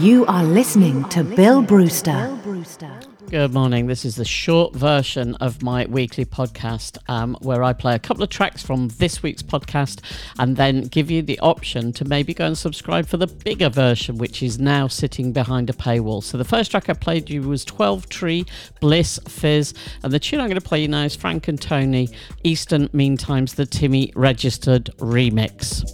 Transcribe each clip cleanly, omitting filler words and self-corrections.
You are listening to Bill Brewster. Good morning. This is the short version of my weekly podcast where I play a couple of tracks from this week's podcast and then give you the option to maybe go and subscribe for the bigger version, which is now sitting behind a paywall. So the first track I played you was 12 Tree, Bliss Fizz, and the tune I'm going to play you now is Frank and Tony, Eastern Mean Times, the Timmy Regisford remix.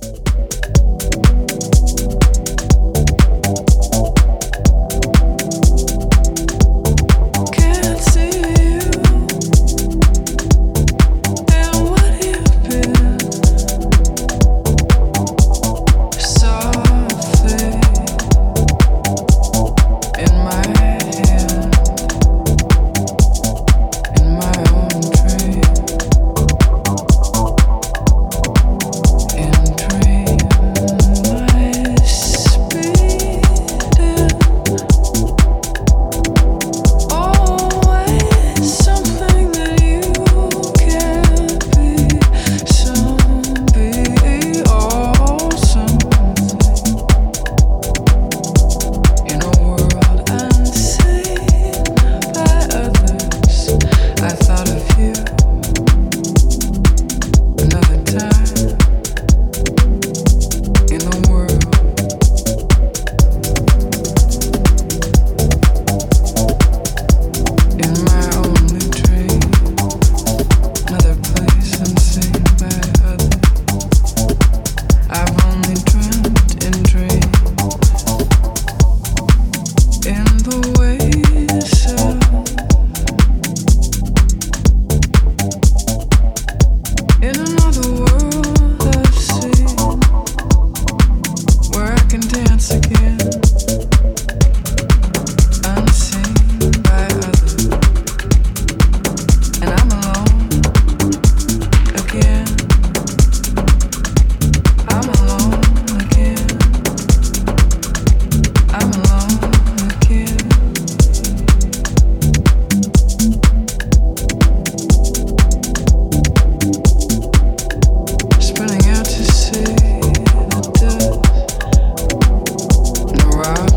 Wow.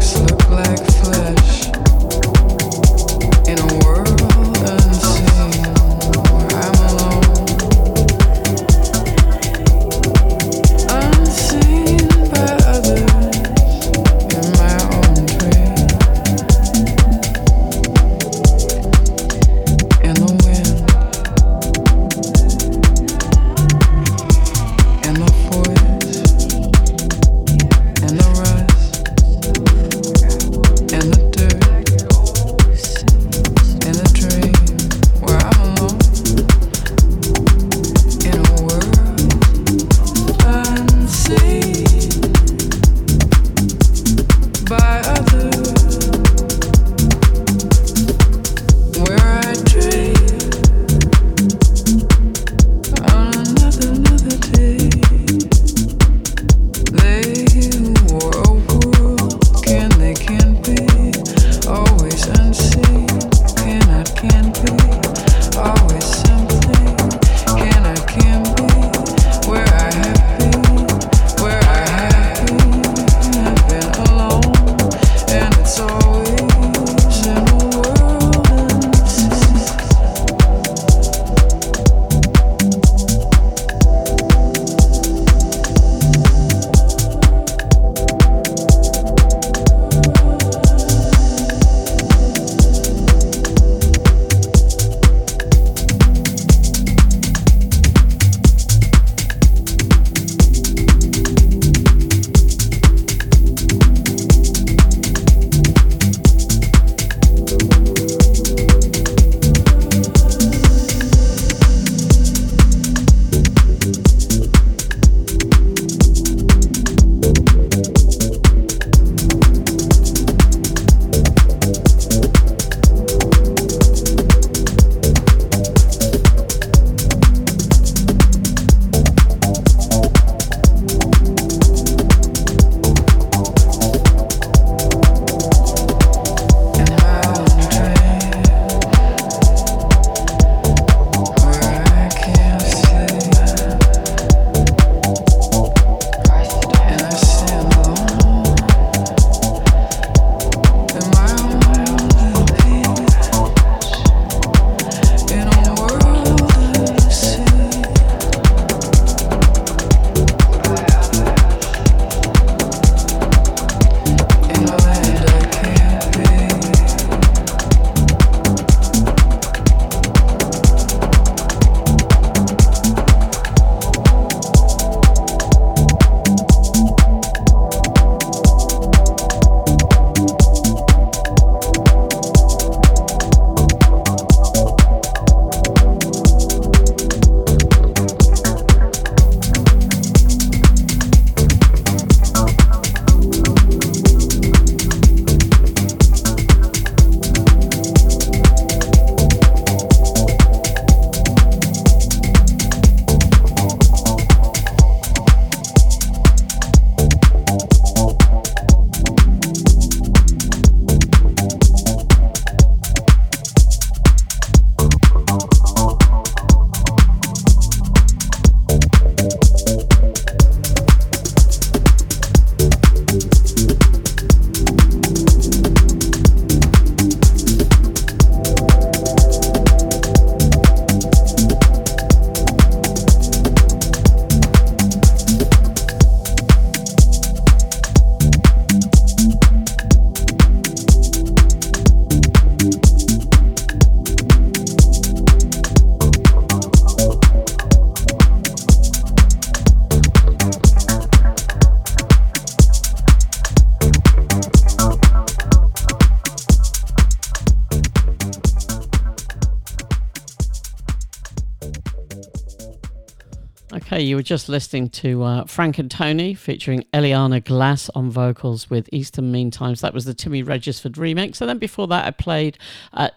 Hey, you were just listening to Frank and Tony featuring Eliana Glass on vocals with Eastern Mean Times. That was the Timmy Regisford remix. And then before that, I played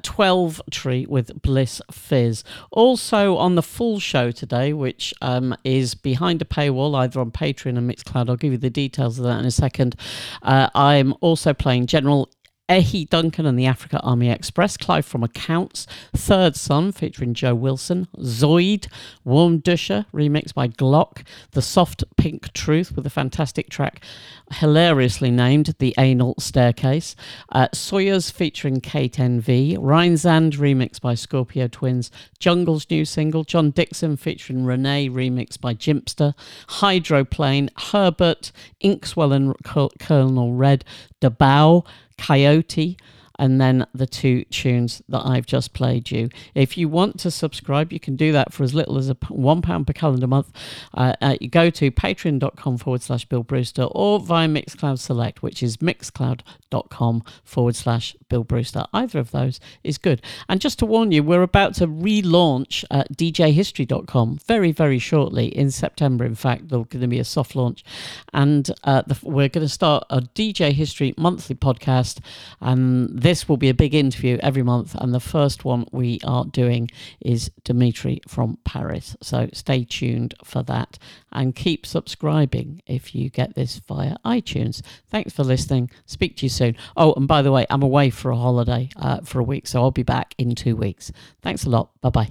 12 Tree with Bliss Fizz. Also on the full show today, which is behind a paywall, either on Patreon and Mixcloud. I'll give you the details of that in a second. I'm also playing General Ehi Duncan and the Africa Army Express, Clive from Accounts, Third Son featuring Joe Wilson, Zoid, Warm Dusher, remixed by Glock, The Soft Pink Truth with a fantastic track, hilariously named The Anal Staircase, Soyuz featuring Kate N V, Rehinzand, remixed by Scorpio Twins, Jungle's new single, John Dixon featuring Renee, remixed by Jimpster, Hydroplane, Herbert, Inkswell and Colonel Red, Debow, Coyote, and then the two tunes that I've just played you. If you want to subscribe, you can do that for as little as £1 per calendar month. You go to patreon.com/Bill Brewster or via Mixcloud Select, which is mixcloud.com/Bill Brewster. Either of those is good. And just to warn you, we're about to relaunch djhistory.com very, very shortly in September. In fact, there's going to be a soft launch. And we're going to start a DJ History monthly podcast. And this will be a big interview every month, and the first one we are doing is Dimitri from Paris. So stay tuned for that and keep subscribing if you get this via iTunes. Thanks for listening. Speak to you soon. Oh, and by the way, I'm away for a holiday for a week, so I'll be back in 2 weeks. Thanks a lot. Bye-bye.